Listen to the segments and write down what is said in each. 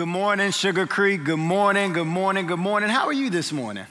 Good morning, Sugar Creek. Good morning, good morning, good morning. How are you this morning?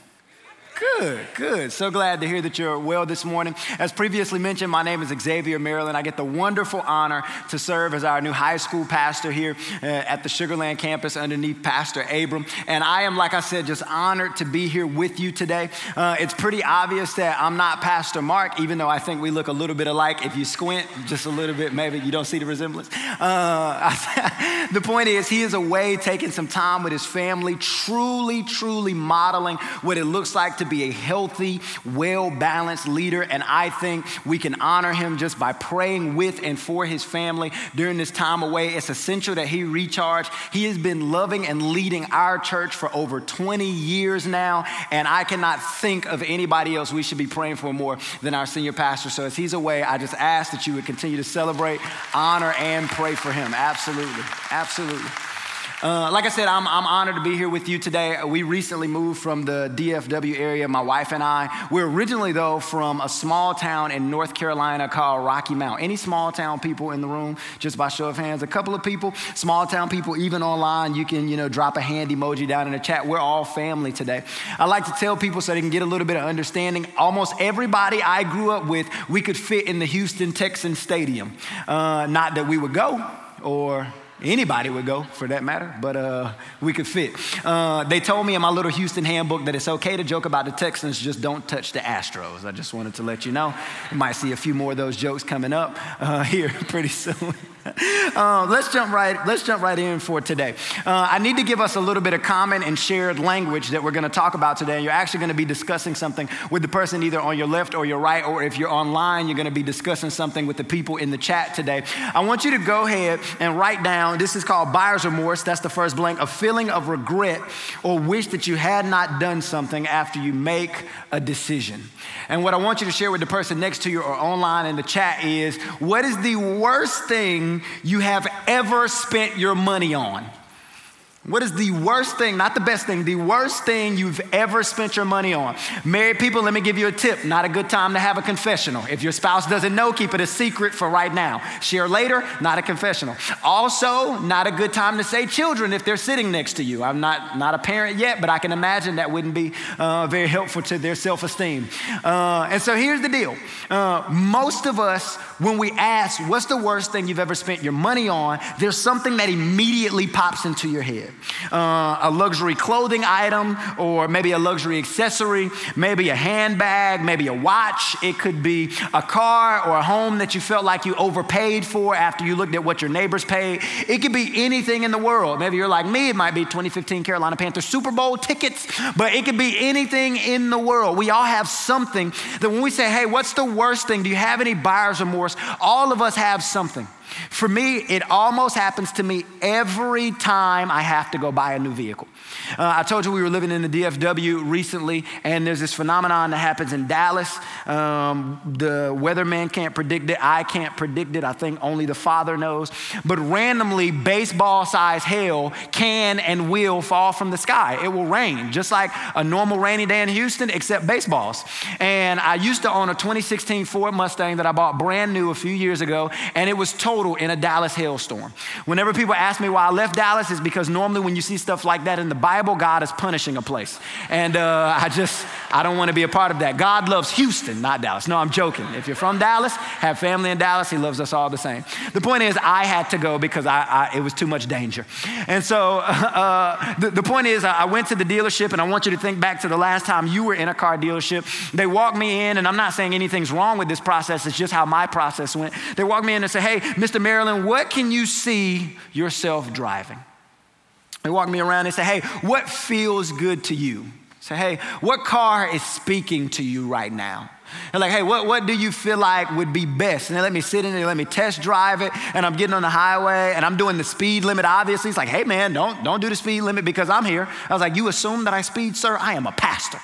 Good, good. So glad to hear that you're well this morning. As previously mentioned, my name is Xavier Marilyn. I get the wonderful honor to serve as our new high school pastor here at the Sugarland campus underneath Pastor Abram. And I am, like I said, just honored to be here with you today. It's pretty obvious that I'm not Pastor Mark, even though I think we look a little bit alike. If you squint just a little bit, maybe you don't see the resemblance. The point is, he is away taking some time with his family, truly modeling what it looks like to be a healthy, well-balanced leader, and I think we can honor him just by praying with and for his family during this time away. It's essential that he recharge. He has been loving and leading our church for over 20 years now, and I cannot think of anybody else we should be praying for more than our senior pastor. So as he's away, I just ask that you would continue to celebrate, honor, and pray for him. Absolutely, absolutely. Like I said, I'm honored to be here with you today. We recently moved from the DFW area, my wife and I. We're originally, though, from a small town in North Carolina called Rocky Mount. Any small town people in the room, just by show of hands? A couple of people, small town people, even online, you can, drop a hand emoji down in the chat. We're all family today. I like to tell people so they can get a little bit of understanding. Almost everybody I grew up with, we could fit in the Houston Texans stadium. Not that we would go or anybody would go, for that matter, but we could fit. They told me in my little Houston handbook that it's okay to joke about the Texans, just don't touch the Astros. I just wanted to let you know. You might see a few more of those jokes coming up here pretty soon. Let's jump right in for today. I need to give us a little bit of common and shared language that we're going to talk about today. You're actually going to be discussing something with the person either on your left or your right, or if you're online, you're going to be discussing something with the people in the chat today. I want you to go ahead and write down, this is called buyer's remorse. That's the first blank, a feeling of regret or wish that you had not done something after you make a decision. And what I want you to share with the person next to you or online in the chat is, what is the worst thing you have ever spent your money on? What is the worst thing, not the best thing, the worst thing you've ever spent your money on? Married people, let me give you a tip. Not a good time to have a confessional. If your spouse doesn't know, keep it a secret for right now. Share later, not a confessional. Also, not a good time to say children if they're sitting next to you. I'm not a parent yet, but I can imagine that wouldn't be very helpful to their self-esteem. And so here's the deal. Most of us, when we ask, what's the worst thing you've ever spent your money on, there's something that immediately pops into your head. A luxury clothing item, or maybe a luxury accessory, maybe a handbag, maybe a watch. It could be a car or a home that you felt like you overpaid for after you looked at what your neighbors paid. It could be anything in the world. Maybe you're like me, it might be 2015 Carolina Panthers Super Bowl tickets, but it could be anything in the world. We all have something that when we say, hey, what's the worst thing? Do you have any buyer's remorse? All of us have something. For me, it almost happens to me every time I have to go buy a new vehicle. I told you we were living in the DFW recently, and there's this phenomenon that happens in Dallas. The weatherman can't predict it. I can't predict it. I think only the Father knows. But randomly, baseball-sized hail can and will fall from the sky. It will rain, just like a normal rainy day in Houston, except baseballs. And I used to own a 2016 Ford Mustang that I bought brand new a few years ago, and it was total in a Dallas hailstorm. Whenever people ask me why I left Dallas, it's because normally when you see stuff like that in the Bible, God is punishing a place. And I don't want to be a part of that. God loves Houston, not Dallas. No, I'm joking. If you're from Dallas, have family in Dallas, he loves us all the same. The point is I had to go because it was too much danger. And so the point is I went to the dealership, and I want you to think back to the last time you were in a car dealership. They walked me in, and I'm not saying anything's wrong with this process. It's just how my process went. They walked me in and said, hey, Mr. Marilyn, what can you see yourself driving? They walk me around and say, hey, what feels good to you? Say, hey, what car is speaking to you right now? They're like, hey, what do you feel like would be best? And they let me sit in there, let me test drive it, and I'm getting on the highway, and I'm doing the speed limit, obviously. It's like, hey, man, don't do the speed limit because I'm here. I was like, you assume that I speed, sir? I am a pastor.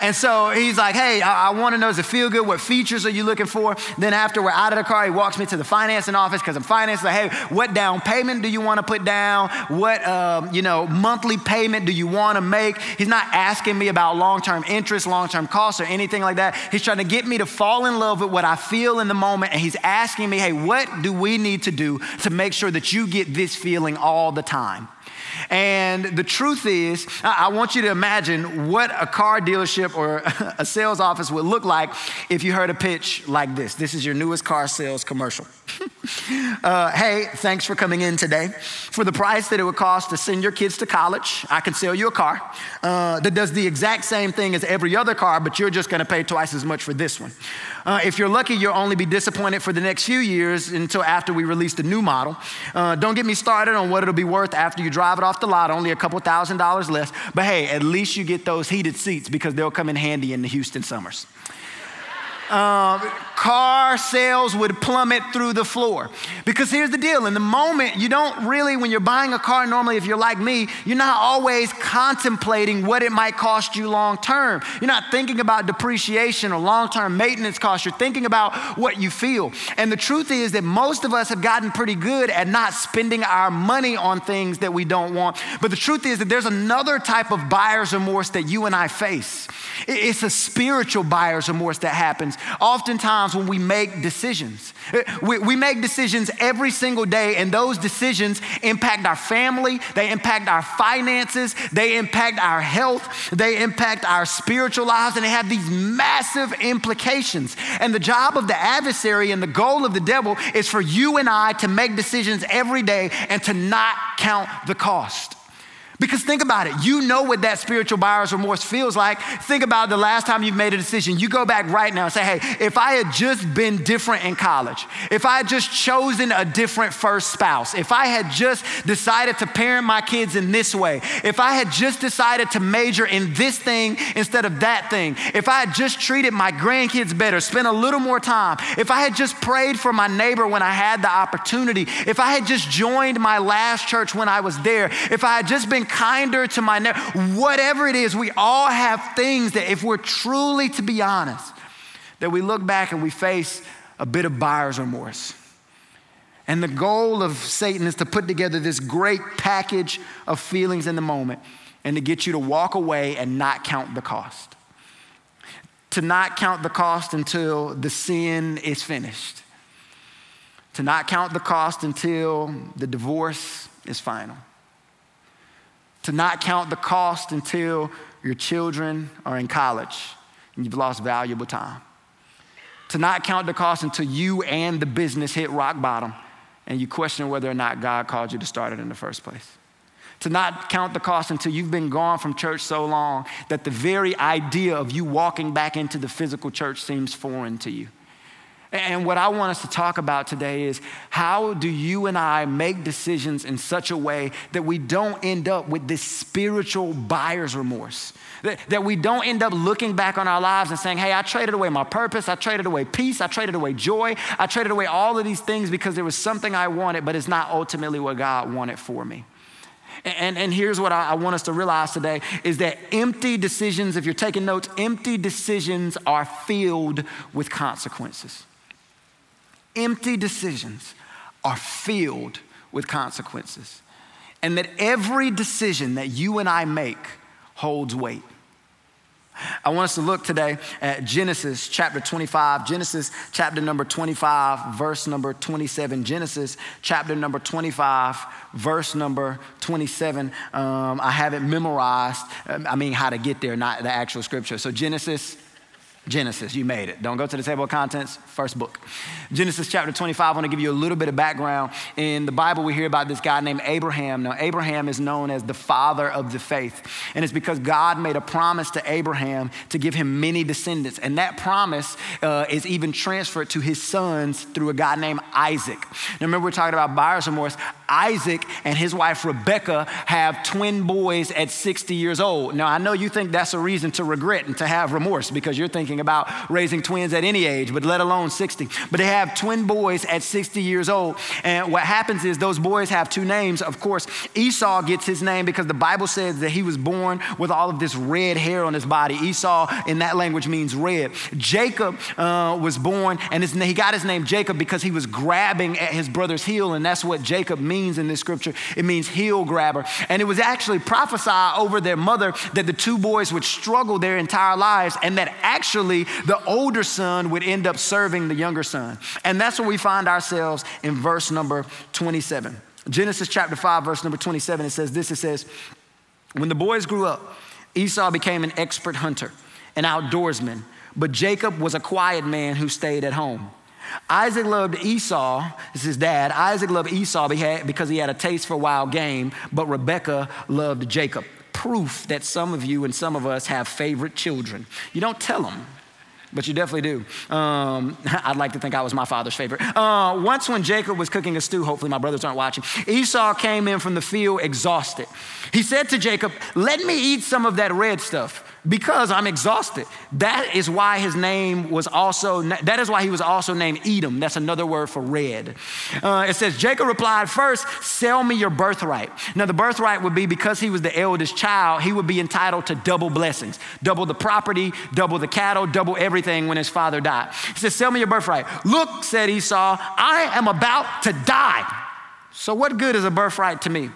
And so he's like, hey, I want to know, does it feel good? What features are you looking for? Then after we're out of the car, he walks me to the financing office because I'm financing. Like, hey, what down payment do you want to put down? What monthly payment do you want to make? He's not asking me about long-term interest, long-term costs, or anything like that. He's trying to get me to fall in love with what I feel in the moment. And he's asking me, hey, what do we need to do to make sure that you get this feeling all the time? And the truth is, I want you to imagine what a car dealership or a sales office would look like if you heard a pitch like this. This is your newest car sales commercial. Hey, thanks for coming in today. For the price that it would cost to send your kids to college, I can sell you a car that does the exact same thing as every other car, but you're just going to pay twice as much for this one. If you're lucky, you'll only be disappointed for the next few years until after we release the new model. Don't get me started on what it'll be worth after you drive it off the lot, only a couple $1,000s less. But hey, at least you get those heated seats because they'll come in handy in the Houston summers. Car sales would plummet through the floor. Because here's the deal, in the moment, you don't really, when you're buying a car, normally if you're like me, you're not always contemplating what it might cost you long term. You're not thinking about depreciation or long-term maintenance costs. You're thinking about what you feel. And the truth is that most of us have gotten pretty good at not spending our money on things that we don't want. But the truth is that there's another type of buyer's remorse that you and I face. It's a spiritual buyer's remorse that happens oftentimes when we make decisions. We make decisions every single day, and those decisions impact our family, they impact our finances, they impact our health, they impact our spiritual lives, and they have these massive implications. And the job of the adversary and the goal of the devil is for you and I to make decisions every day and to not count the cost. Because think about it, you know what that spiritual buyer's remorse feels like. Think about the last time you've made a decision. You go back right now and say, hey, if I had just been different in college, if I had just chosen a different first spouse, if I had just decided to parent my kids in this way, if I had just decided to major in this thing instead of that thing, if I had just treated my grandkids better, spent a little more time, if I had just prayed for my neighbor when I had the opportunity, if I had just joined my last church when I was there, if I had just been kinder to my neighbor, whatever it is, we all have things that if we're truly to be honest, that we look back and we face a bit of buyer's remorse. And the goal of Satan is to put together this great package of feelings in the moment and to get you to walk away and not count the cost. To not count the cost until the sin is finished. To not count the cost until the divorce is final. To not count the cost until your children are in college and you've lost valuable time. To not count the cost until you and the business hit rock bottom and you question whether or not God called you to start it in the first place. To not count the cost until you've been gone from church so long that the very idea of you walking back into the physical church seems foreign to you. And what I want us to talk about today is how do you and I make decisions in such a way that we don't end up with this spiritual buyer's remorse, that we don't end up looking back on our lives and saying, hey, I traded away my purpose, I traded away peace, I traded away joy, I traded away all of these things because there was something I wanted, but it's not ultimately what God wanted for me. And here's what I want us to realize today is that empty decisions, if you're taking notes, empty decisions are filled with consequences. Empty decisions are filled with consequences, and that every decision that you and I make holds weight. I want us to look today at Genesis chapter 25, Genesis chapter number 25, verse number 27. Genesis chapter number 25, verse number 27. I have it memorized. I mean, how to get there, not the actual scripture. So Genesis, you made it. Don't go to the table of contents, first book. Genesis chapter 25, I want to give you a little bit of background. In the Bible, we hear about this guy named Abraham. Now, Abraham is known as the father of the faith, and it's because God made a promise to Abraham to give him many descendants, and that promise is even transferred to his sons through a guy named Isaac. Now, remember, we're talking about buyer's remorse. Isaac and his wife Rebecca have twin boys at 60 years old. Now, I know you think that's a reason to regret and to have remorse because you're thinking about raising twins at any age, but let alone 60. But they have twin boys at 60 years old. And what happens is those boys have two names. Of course, Esau gets his name because the Bible says that he was born with all of this red hair on his body. Esau in that language means red. Jacob was born, and he got his name Jacob because he was grabbing at his brother's heel, and that's what Jacob means in this scripture. It means heel grabber. And it was actually prophesied over their mother that the two boys would struggle their entire lives, and that actually the older son would end up serving the younger son. And that's where we find ourselves in verse number 27. Genesis chapter 5, verse number 27, it says this, it says, when the boys grew up, Esau became an expert hunter, an outdoorsman, but Jacob was a quiet man who stayed at home. Isaac loved Esau, this is his dad, Isaac loved Esau because he had a taste for wild game, but Rebecca loved Jacob. Proof that some of you and some of us have favorite children. You don't tell them, but you definitely do. I'd like to think I was my father's favorite. Once when Jacob was cooking a stew, hopefully my brothers aren't watching, Esau came in from the field exhausted. He said to Jacob, let me eat some of that red stuff because I'm exhausted. That is why his name was also, that is why he was also named Edom. That's another word for red. It says, Jacob replied, first, sell me your birthright. Now the birthright would be, because he was the eldest child, he would be entitled to double blessings, double the property, double the cattle, double everything when his father died. He says, sell me your birthright. Look, said Esau, I am about to die. So what good is a birthright to me?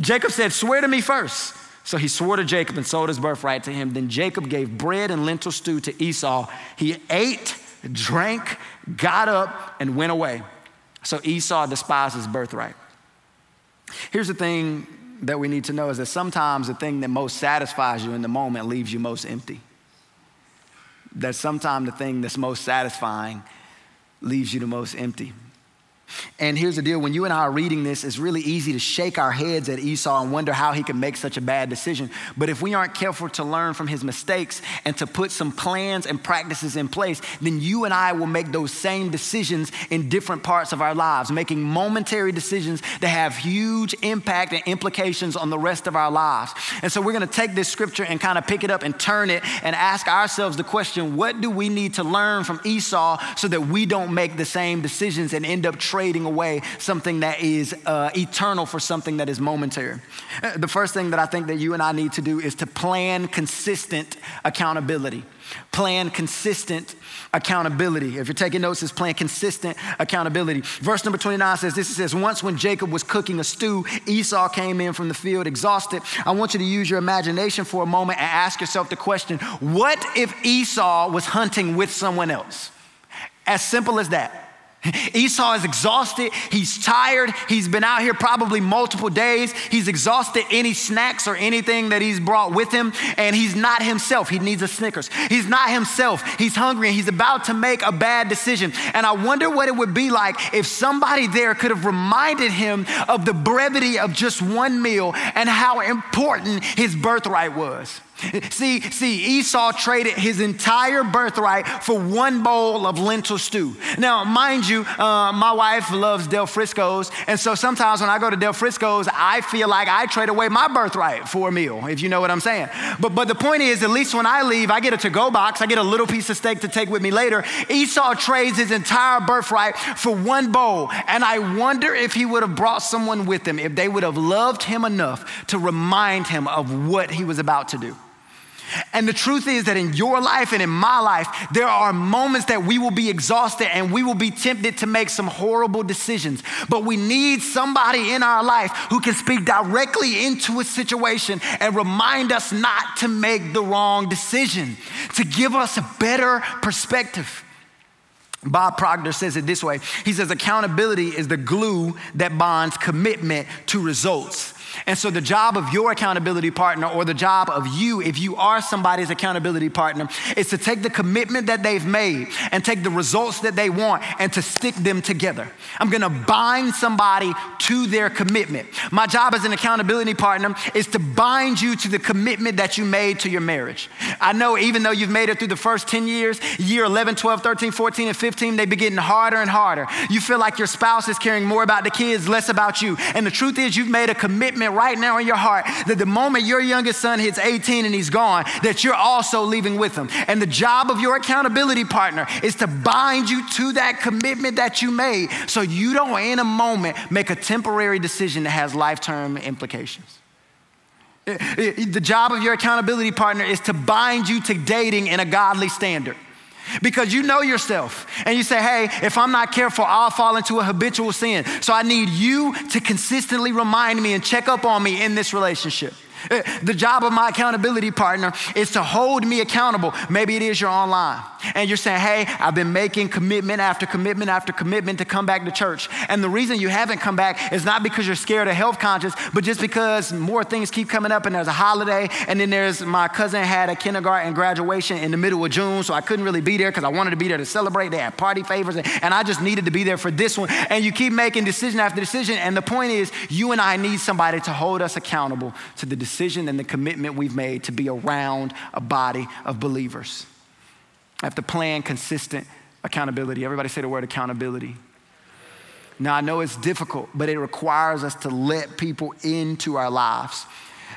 Jacob said, swear to me first. So he swore to Jacob and sold his birthright to him. Then Jacob gave bread and lentil stew to Esau. He ate, drank, got up, and went away. So Esau despised his birthright. Here's the thing that we need to know is that sometimes the thing that most satisfies you in the moment leaves you most empty. That sometimes the thing that's most satisfying leaves you the most empty. And here's the deal, when you and I are reading this, it's really easy to shake our heads at Esau and wonder how he could make such a bad decision. But if we aren't careful to learn from his mistakes and to put some plans and practices in place, then you and I will make those same decisions in different parts of our lives, making momentary decisions that have huge impact and implications on the rest of our lives. And so we're going to take this scripture and kind of pick it up and turn it and ask ourselves the question, what do we need to learn from Esau so that we don't make the same decisions and end up trading away something that is eternal for something that is momentary. The first thing that I think that you and I need to do is to plan consistent accountability. Plan consistent accountability. If you're taking notes, it's plan consistent accountability. Verse number 29 says this, it says, once when Jacob was cooking a stew, Esau came in from the field exhausted. I want you to use your imagination for a moment and ask yourself the question, what if Esau was hunting with someone else? As simple as that. Esau is exhausted, he's tired, he's been out here probably multiple days, he's exhausted any snacks or anything that he's brought with him, and he's not himself, he needs a Snickers. He's not himself, he's hungry, and he's about to make a bad decision. And I wonder what it would be like if somebody there could have reminded him of the brevity of just one meal and how important his birthright was. See, Esau traded his entire birthright for one bowl of lentil stew. Now, mind you, my wife loves Del Frisco's, and so sometimes when I go to Del Frisco's, I feel like I trade away my birthright for a meal, if you know what I'm saying. But the point is, at least when I leave, I get a to-go box, I get a little piece of steak to take with me later. Esau trades his entire birthright for one bowl, and I wonder if he would have brought someone with him, if they would have loved him enough to remind him of what he was about to do. And the truth is that in your life and in my life, there are moments that we will be exhausted and we will be tempted to make some horrible decisions. But we need somebody in our life who can speak directly into a situation and remind us not to make the wrong decision, to give us a better perspective. Bob Proctor says it this way. He says, accountability is the glue that bonds commitment to results. And so the job of your accountability partner, or the job of you, if you are somebody's accountability partner, is to take the commitment that they've made and take the results that they want and to stick them together. I'm gonna bind somebody to their commitment. My job as an accountability partner is to bind you to the commitment that you made to your marriage. I know even though you've made it through the first 10 years, year 11, 12, 13, 14, and 15, 15, they be getting harder and harder. You feel like your spouse is caring more about the kids, less about you. And the truth is, you've made a commitment right now in your heart that the moment your youngest son hits 18 and he's gone, that you're also leaving with him. And the job of your accountability partner is to bind you to that commitment that you made so you don't in a moment make a temporary decision that has lifetime implications. The job of your accountability partner is to bind you to dating in a godly standard. Because you know yourself and you say, hey, if I'm not careful, I'll fall into a habitual sin. So I need you to consistently remind me and check up on me in this relationship. The job of my accountability partner is to hold me accountable. Maybe it is you're online and you're saying, hey, I've been making commitment after commitment after commitment to come back to church. And the reason you haven't come back is not because you're scared or health conscious, but just because more things keep coming up and there's a holiday. And then there's my cousin had a kindergarten graduation in the middle of June. So I couldn't really be there because I wanted to be there to celebrate. They had party favors and I just needed to be there for this one. And you keep making decision after decision. And the point is you and I need somebody to hold us accountable to the decision and the commitment we've made to be around a body of believers. I have to plan consistent accountability. Everybody say the word accountability. Now, I know it's difficult, but it requires us to let people into our lives.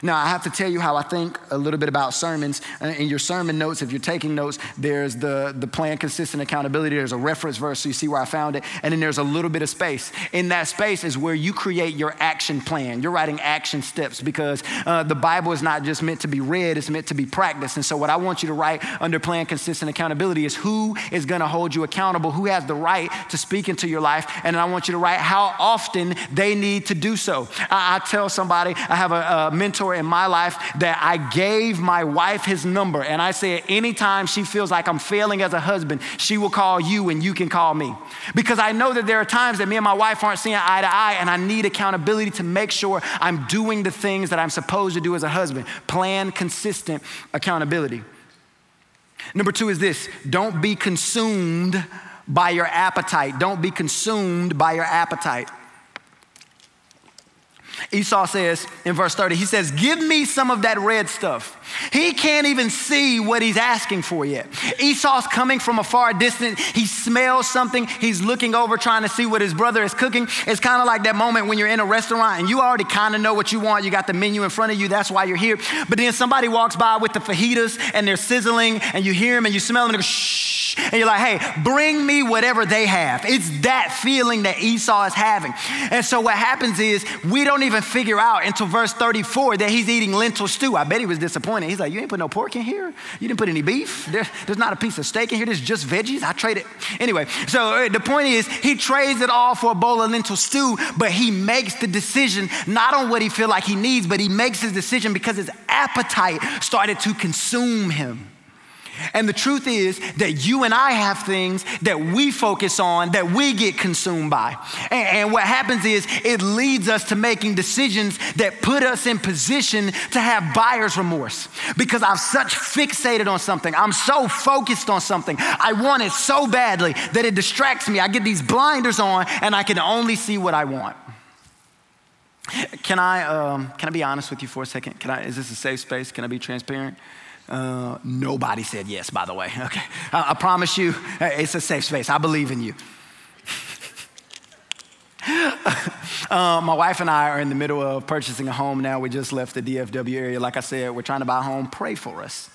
Now, I have to tell you how I think a little bit about sermons. In your sermon notes, if you're taking notes, there's the plan consistent accountability. There's a reference verse, so you see where I found it. And then there's a little bit of space. In that space is where you create your action plan. You're writing action steps because the Bible is not just meant to be read, it's meant to be practiced. And so what I want you to write under plan consistent accountability is who is gonna hold you accountable, who has the right to speak into your life. And then I want you to write how often they need to do so. I tell somebody, I have a mentor in my life that I gave my wife his number. And I said, anytime she feels like I'm failing as a husband, she will call you and you can call me. Because I know that there are times that me and my wife aren't seeing eye to eye and I need accountability to make sure I'm doing the things that I'm supposed to do as a husband. Plan consistent accountability. Number two is this, don't be consumed by your appetite. Don't be consumed by your appetite. Esau says in verse 30, he says, give me some of that red stuff. He can't even see what he's asking for yet. Esau's coming from a far distance. He smells something. He's looking over trying to see what his brother is cooking. It's kind of like that moment when you're in a restaurant and you already kind of know what you want. You got the menu in front of you. That's why you're here. But then somebody walks by with the fajitas and they're sizzling and you hear them and you smell them and they go, shh. And you're like, hey, bring me whatever they have. It's that feeling that Esau is having. And so what happens is we don't even figure out until verse 34 that he's eating lentil stew. I bet he was disappointed. He's like, you ain't put no pork in here. You didn't put any beef. There's not a piece of steak in here. There's just veggies. I trade it. Anyway, so the point is he trades it all for a bowl of lentil stew, but he makes the decision not on what he feels like he needs, but he makes his decision because his appetite started to consume him. And the truth is that you and I have things that we focus on that we get consumed by. And what happens is it leads us to making decisions that put us in position to have buyer's remorse because I'm such fixated on something. I'm so focused on something. I want it so badly that it distracts me. I get these blinders on and I can only see what I want. Can I be honest with you for a second? Is this a safe space? Can I be transparent? Nobody said yes, by the way. Okay. I promise you, it's a safe space. I believe in you. My wife and I are in the middle of purchasing a home now. We just left the DFW area. Like I said, we're trying to buy a home. Pray for us.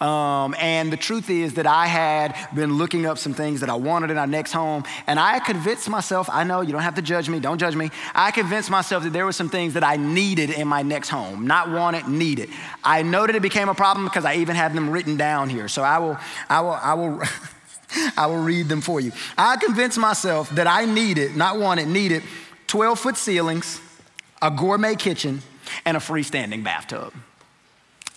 And the truth is that I had been looking up some things that I wanted in our next home. And I convinced myself, I know you don't have to judge me, don't judge me. I convinced myself that there were some things that I needed in my next home, not wanted, needed. I know that it became a problem because I even have them written down here. So I will I will read them for you. I convinced myself that I needed, not wanted, needed 12-foot ceilings, a gourmet kitchen, and a freestanding bathtub.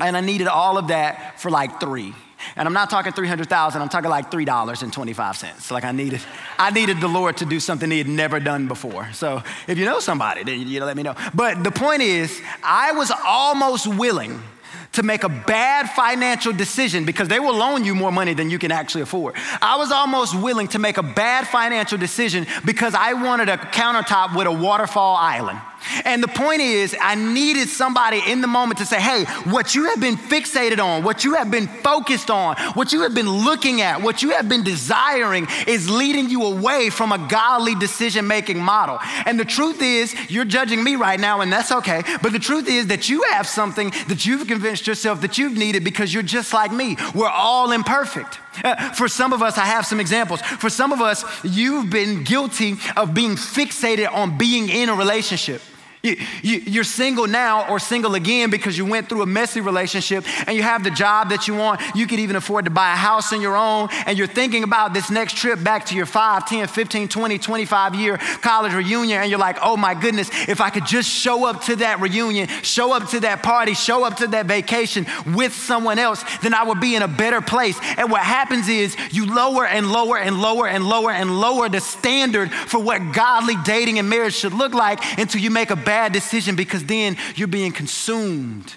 And I needed all of that for like $3. And I'm not talking $300,000, I'm talking like $3.25. Like I needed the Lord to do something he had never done before. So if you know somebody, then you let me know. But the point is, I was almost willing to make a bad financial decision because they will loan you more money than you can actually afford. I was almost willing to make a bad financial decision because I wanted a countertop with a waterfall island. And the point is, I needed somebody in the moment to say, hey, what you have been fixated on, what you have been focused on, what you have been looking at, what you have been desiring is leading you away from a godly decision-making model. And the truth is, you're judging me right now, and that's okay. But the truth is that you have something that you've convinced yourself that you've needed because you're just like me. We're all imperfect. For some of us, I have some examples. For some of us, you've been guilty of being fixated on being in a relationship. You're single now or single again because you went through a messy relationship and you have the job that you want. You could even afford to buy a house on your own, and you're thinking about this next trip back to your 5, 10, 15, 20, 25-year college reunion, and you're like, oh my goodness, if I could just show up to that reunion, show up to that party, show up to that vacation with someone else, then I would be in a better place. And what happens is you lower and lower and lower and lower and lower the standard for what godly dating and marriage should look like until you make a bad decision, because then you're being consumed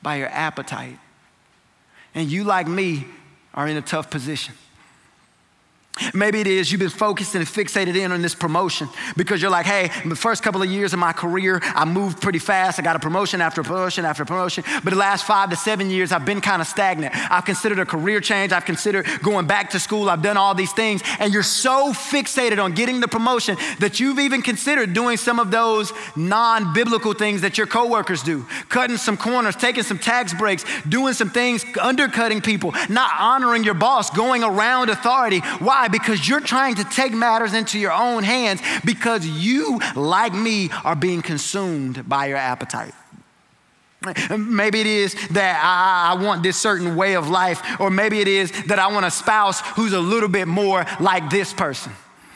by your appetite. And you, like me, are in a tough position. Maybe it is you've been focused and fixated in on this promotion because you're like, hey, the first couple of years of my career, I moved pretty fast. I got a promotion after promotion after promotion. But the last 5 to 7 years, I've been kind of stagnant. I've considered a career change. I've considered going back to school. I've done all these things. And you're so fixated on getting the promotion that you've even considered doing some of those non-biblical things that your coworkers do. Cutting some corners, taking some tax breaks, doing some things, undercutting people, not honoring your boss, going around authority. Why? Because you're trying to take matters into your own hands because you, like me, are being consumed by your appetite. Maybe it is that I want this certain way of life, or maybe it is that I want a spouse who's a little bit more like this person.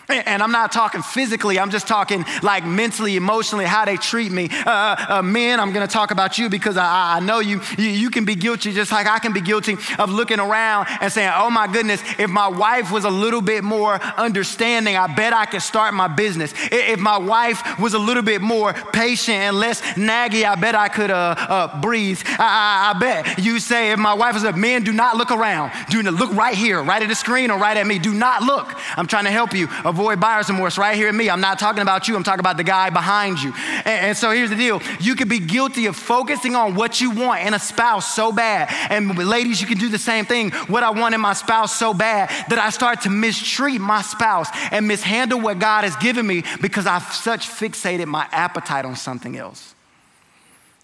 And I'm not talking physically, I'm just talking like mentally, emotionally, how they treat me. Men, I'm gonna talk about you because I know you. You can be guilty just like I can be guilty of looking around and saying, oh my goodness, if my wife was a little bit more understanding, I bet I could start my business. If my wife was a little bit more patient and less naggy, I bet I could breathe. I bet you say if my wife was men, do not look around. Do not look right here, right at the screen or right at me. Do not look. I'm trying to help you. Avoid buyer's remorse right here at me. I'm not talking about you. I'm talking about the guy behind you. And so here's the deal. You could be guilty of focusing on what you want in a spouse so bad. And ladies, you can do the same thing. What I want in my spouse so bad that I start to mistreat my spouse and mishandle what God has given me because I've such fixated my appetite on something else.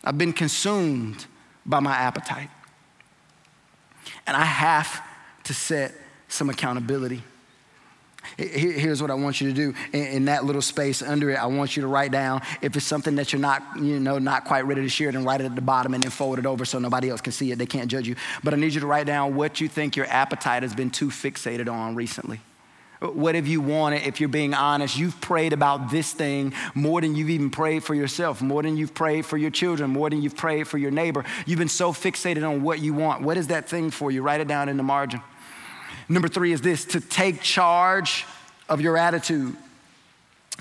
I've been consumed by my appetite. And I have to set some accountability. Here's what I want you to do. In that little space under it, I want you to write down, if it's something that you're not, not quite ready to share, then write it at the bottom and then fold it over so nobody else can see it. They can't judge you. But I need you to write down what you think your appetite has been too fixated on recently. What have you wanted? If you're being honest, you've prayed about this thing more than you've even prayed for yourself, more than you've prayed for your children, more than you've prayed for your neighbor. You've been so fixated on what you want. What is that thing for you? Write it down in the margin. Number 3 is this, to take charge of your attitude.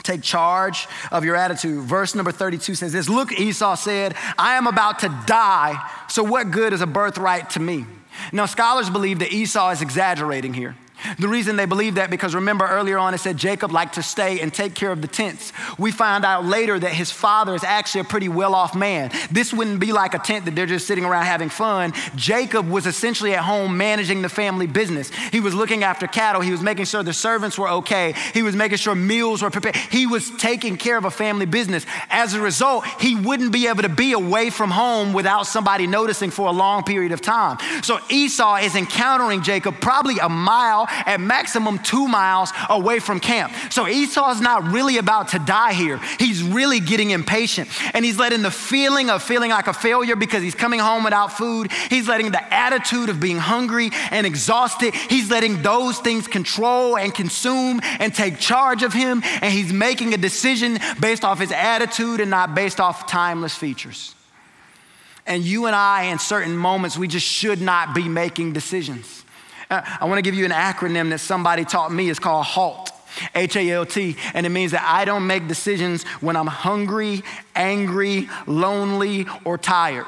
Take charge of your attitude. Verse number 32 says this, look, Esau said, I am about to die, so what good is a birthright to me? Now, scholars believe that Esau is exaggerating here. The reason they believe that, because remember earlier on it said Jacob liked to stay and take care of the tents. We find out later that his father is actually a pretty well-off man. This wouldn't be like a tent that they're just sitting around having fun. Jacob was essentially at home managing the family business. He was looking after cattle. He was making sure the servants were okay. He was making sure meals were prepared. He was taking care of a family business. As a result, he wouldn't be able to be away from home without somebody noticing for a long period of time. So Esau is encountering Jacob probably a mile, at maximum 2 miles away from camp. So Esau's not really about to die here. He's really getting impatient. And he's letting the feeling of feeling like a failure because he's coming home without food. He's letting the attitude of being hungry and exhausted. He's letting those things control and consume and take charge of him. And he's making a decision based off his attitude and not based off timeless features. And you and I, in certain moments, we just should not be making decisions. I want to give you an acronym that somebody taught me. It's called HALT, H-A-L-T, and it means that I don't make decisions when I'm hungry, angry, lonely, or tired.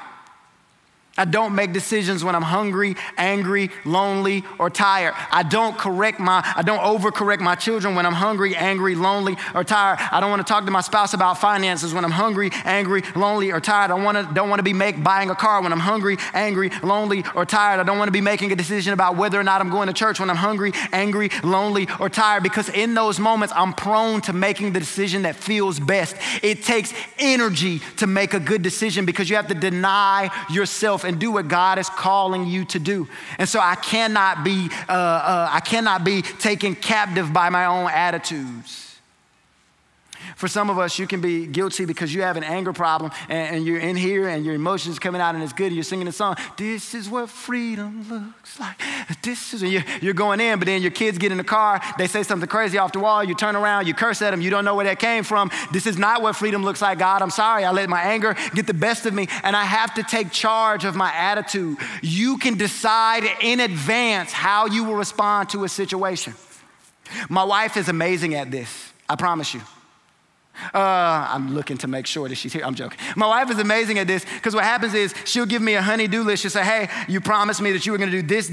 I don't make decisions when I'm hungry, angry, lonely, or tired. I don't overcorrect my children when I'm hungry, angry, lonely, or tired. I don't want to talk to my spouse about finances when I'm hungry, angry, lonely, or tired. I don't want to be buying a car when I'm hungry, angry, lonely, or tired. I don't want to be making a decision about whether or not I'm going to church when I'm hungry, angry, lonely, or tired, because in those moments, I'm prone to making the decision that feels best. It takes energy to make a good decision because you have to deny yourself and do what God is calling you to do. And so I cannot be taken captive by my own attitudes. For some of us, you can be guilty because you have an anger problem and you're in here and your emotions coming out and it's good and you're singing a song. This is what freedom looks like. You're going in, but then your kids get in the car. They say something crazy off the wall. You turn around, you curse at them. You don't know where that came from. This is not what freedom looks like, God. I'm sorry. I let my anger get the best of me and I have to take charge of my attitude. You can decide in advance how you will respond to a situation. My wife is amazing at this. I promise you. I'm looking to make sure that she's here. I'm joking. My wife is amazing at this because what happens is she'll give me a honey-do list. She'll say, hey, you promised me that you were going to do this,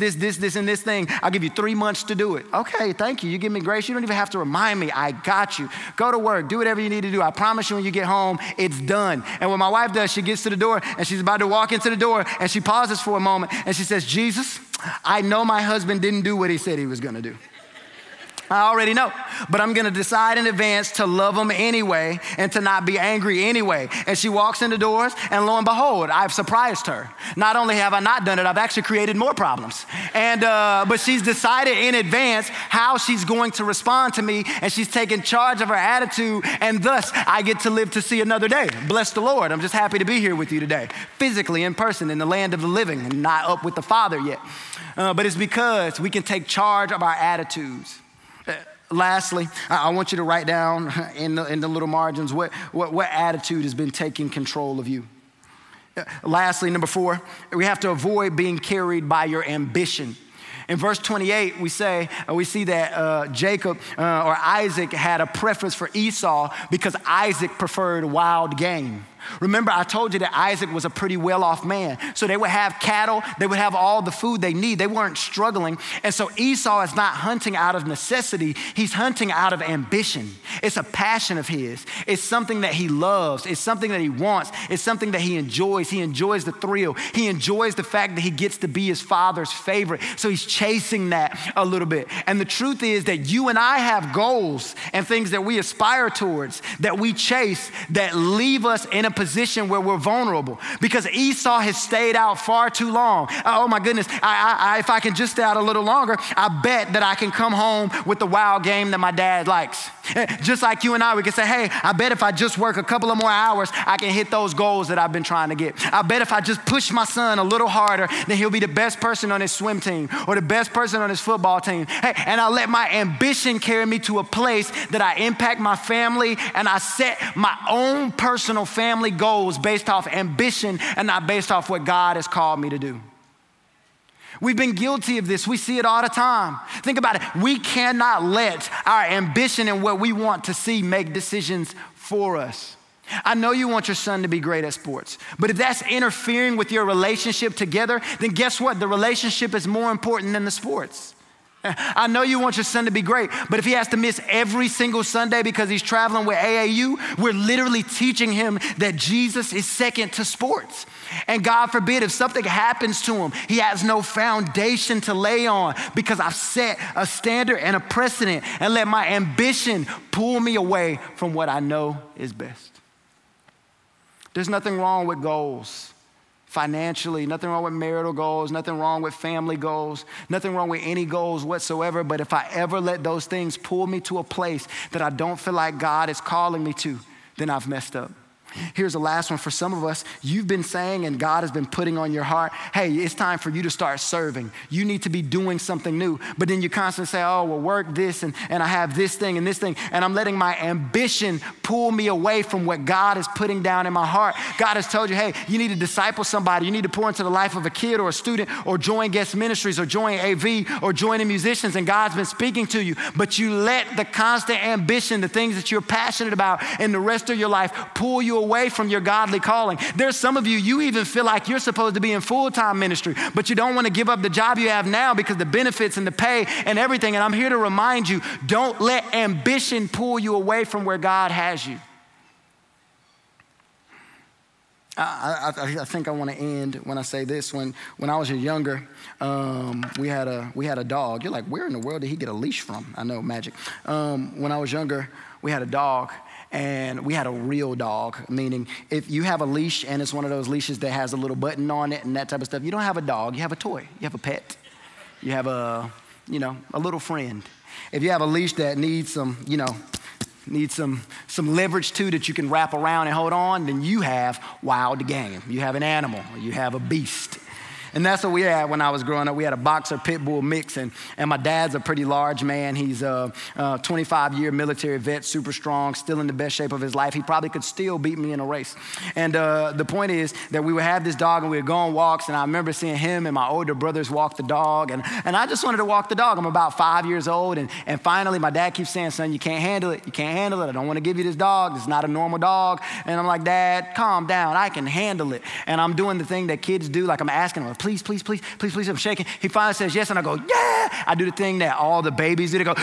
and this thing. I'll give you 3 months to do it. Okay, thank you. You give me grace. You don't even have to remind me. I got you. Go to work. Do whatever you need to do. I promise you when you get home, it's done. And what my wife does, she gets to the door, and she's about to walk into the door, and she pauses for a moment, and she says, Jesus, I know my husband didn't do what he said he was going to do. I already know, but I'm gonna decide in advance to love him anyway and to not be angry anyway. And she walks in the doors and lo and behold, I've surprised her. Not only have I not done it, I've actually created more problems. And but she's decided in advance how she's going to respond to me and she's taken charge of her attitude and thus I get to live to see another day. Bless the Lord, I'm just happy to be here with you today. Physically, in person, in the land of the living and not up with the Father yet. But it's because we can take charge of our attitudes. Lastly, I want you to write down in the little margins what attitude has been taking control of you. Lastly, number 4, we have to avoid being carried by your ambition. In verse 28, we see that Jacob or Isaac had a preference for Esau because Isaac preferred wild game. Remember, I told you that Isaac was a pretty well-off man. So they would have cattle. They would have all the food they need. They weren't struggling. And so Esau is not hunting out of necessity. He's hunting out of ambition. It's a passion of his. It's something that he loves. It's something that he wants. It's something that he enjoys. He enjoys the thrill. He enjoys the fact that he gets to be his father's favorite. So he's chasing that a little bit. And the truth is that you and I have goals and things that we aspire towards, that we chase, that leave us in a position where we're vulnerable because Esau has stayed out far too long. Oh my goodness, if I can just stay out a little longer, I bet that I can come home with the wild game that my dad likes. Just like you and I, we can say, hey, I bet if I just work a couple of more hours, I can hit those goals that I've been trying to get. I bet if I just push my son a little harder, then he'll be the best person on his swim team or the best person on his football team. Hey, and I let my ambition carry me to a place that I impact my family and I set my own personal family goals based off ambition and not based off what God has called me to do. We've been guilty of this. We see it all the time. Think about it. We cannot let our ambition and what we want to see make decisions for us. I know you want your son to be great at sports, but if that's interfering with your relationship together, then guess what? The relationship is more important than the sports. I know you want your son to be great, but if he has to miss every single Sunday because he's traveling with AAU, we're literally teaching him that Jesus is second to sports. And God forbid, if something happens to him, he has no foundation to lay on because I've set a standard and a precedent and let my ambition pull me away from what I know is best. There's nothing wrong with goals. Financially, nothing wrong with marital goals, nothing wrong with family goals, nothing wrong with any goals whatsoever. But if I ever let those things pull me to a place that I don't feel like God is calling me to, then I've messed up. Here's the last one for some of us. You've been saying and God has been putting on your heart, hey, it's time for you to start serving. You need to be doing something new. But then you constantly say, oh, well, work this and I have this thing. And I'm letting my ambition pull me away from what God is putting down in my heart. God has told you, hey, you need to disciple somebody. You need to pour into the life of a kid or a student or join guest ministries or join AV or join the musicians. And God's been speaking to you. But you let the constant ambition, the things that you're passionate about in the rest of your life pull you away from your godly calling. There's some of you, you even feel like you're supposed to be in full-time ministry, but you don't want to give up the job you have now because the benefits and the pay and everything. And I'm here to remind you, don't let ambition pull you away from where God has you. I think I want to end when I say this. When I was younger, we had a dog. You're like, where in the world did he get a leash from? I know, magic. When I was younger, we had a dog, and we had a real dog, meaning if you have a leash and it's one of those leashes that has a little button on it and that type of stuff, you don't have a dog, you have a toy, you have a pet, you have a little friend. If you have a leash that needs some, some leverage too that you can wrap around and hold on, then you have wild game. You have an animal, you have a beast. And that's what we had when I was growing up. We had a boxer pit bull mix, and my dad's a pretty large man. He's a 25-year military vet, super strong, still in the best shape of his life. He probably could still beat me in a race. And the point is that we would have this dog and we would go on walks, and I remember seeing him and my older brothers walk the dog, and I just wanted to walk the dog. I'm about 5 years old, and finally my dad keeps saying, son, you can't handle it. I don't want to give you this dog. It's not a normal dog. And I'm like, Dad, calm down. I can handle it. And I'm doing the thing that kids do, like I'm asking him, please, I'm shaking. He finally says yes, and I go, yeah. I do the thing that all the babies do. They go,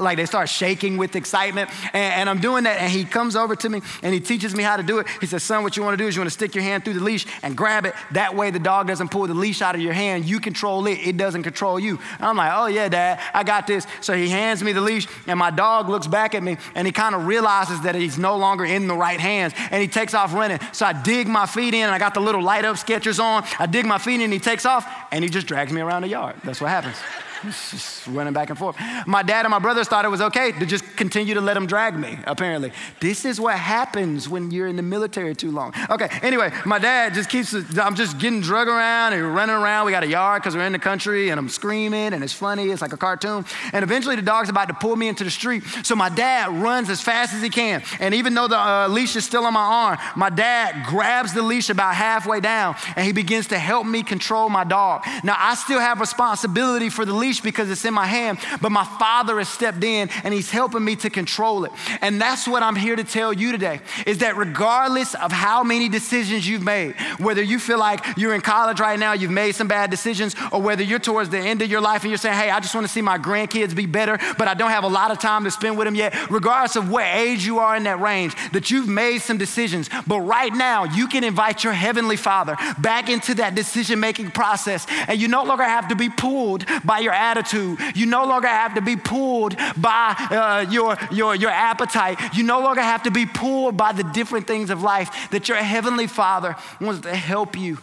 like they start shaking with excitement. And I'm doing that, and he comes over to me, and he teaches me how to do it. He says, son, what you want to do is you want to stick your hand through the leash and grab it. That way the dog doesn't pull the leash out of your hand. You control it. It doesn't control you. And I'm like, oh, yeah, Dad, I got this. So he hands me the leash, and my dog looks back at me, and he kind of realizes that he's no longer in the right hands, and he takes off running. So I dig my feet in, and I got the little light-up Skechers on. I dig my feet in, and he takes off, and he just drags me around the yard. That's what happens. It's just running back and forth. My dad and my brothers thought it was okay to just continue to let him drag me, apparently. This is what happens when you're in the military too long. Okay, anyway, my dad just keeps, I'm just getting drug around and running around. We got a yard because we're in the country, and I'm screaming, and it's funny. It's like a cartoon. And eventually the dog's about to pull me into the street. So my dad runs as fast as he can. And even though the leash is still on my arm, my dad grabs the leash about halfway down, and he begins to help me control my dog. Now, I still have responsibility for the leash because it's in my hand, but my father has stepped in and he's helping me to control it. And that's what I'm here to tell you today, is that regardless of how many decisions you've made, whether you feel like you're in college right now, you've made some bad decisions, or whether you're towards the end of your life and you're saying, hey, I just want to see my grandkids be better, but I don't have a lot of time to spend with them yet. Regardless of what age you are in that range, that you've made some decisions, but right now you can invite your heavenly Father back into that decision-making process, and you no longer have to be pulled by your attitude. You no longer have to be pulled by your appetite. You no longer have to be pulled by the different things of life, that your heavenly Father wants to help you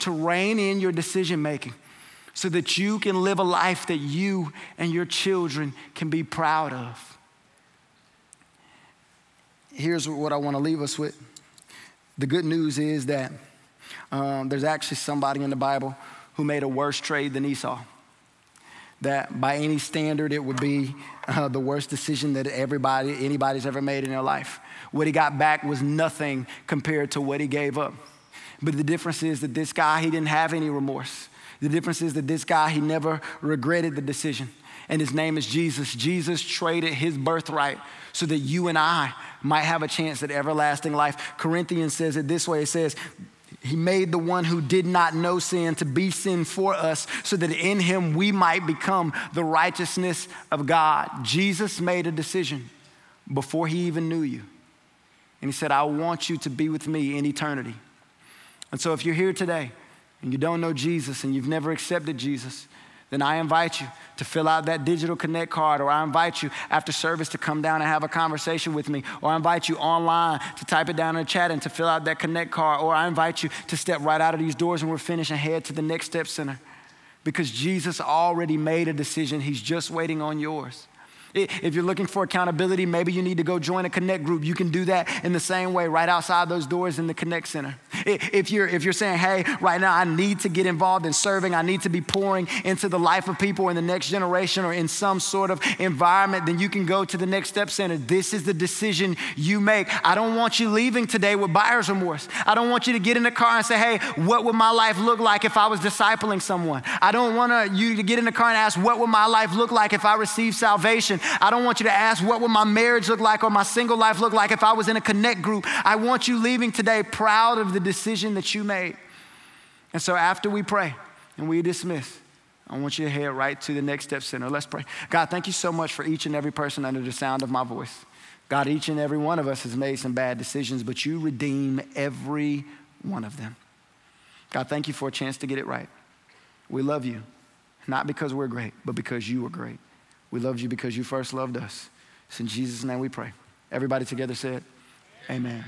to rein in your decision making so that you can live a life that you and your children can be proud of. Here's what I want to leave us with. The good news is that there's actually somebody in the Bible who made a worse trade than Esau. That by any standard, it would be the worst decision that anybody's ever made in their life. What he got back was nothing compared to what he gave up. But the difference is that this guy, he didn't have any remorse. The difference is that this guy, he never regretted the decision. And his name is Jesus. Jesus traded his birthright so that you and I might have a chance at everlasting life. Corinthians says it this way. It says, he made the one who did not know sin to be sin for us so that in him we might become the righteousness of God. Jesus made a decision before he even knew you. And he said, I want you to be with me in eternity. And so if you're here today and you don't know Jesus and you've never accepted Jesus, then I invite you to fill out that digital connect card, or I invite you after service to come down and have a conversation with me, or I invite you online to type it down in the chat and to fill out that connect card, or I invite you to step right out of these doors when we're finished and head to the Next Step Center, because Jesus already made a decision. He's just waiting on yours. If you're looking for accountability, maybe you need to go join a Connect group. You can do that in the same way right outside those doors in the Connect Center. If you're saying, hey, right now I need to get involved in serving, I need to be pouring into the life of people in the next generation or in some sort of environment, then you can go to the Next Step Center. This is the decision you make. I don't want you leaving today with buyer's remorse. I don't want you to get in the car and say, hey, what would my life look like if I was discipling someone? I don't want you to get in the car and ask, what would my life look like if I received salvation? I don't want you to ask, what would my marriage look like or my single life look like if I was in a connect group? I want you leaving today proud of the decision that you made. And so after we pray and we dismiss, I want you to head right to the Next Step Center. Let's pray. God, thank you so much for each and every person under the sound of my voice. God, each and every one of us has made some bad decisions, but you redeem every one of them. God, thank you for a chance to get it right. We love you, not because we're great, but because you were great. We loved you because you first loved us. It's in Jesus' name we pray. Everybody together said, amen.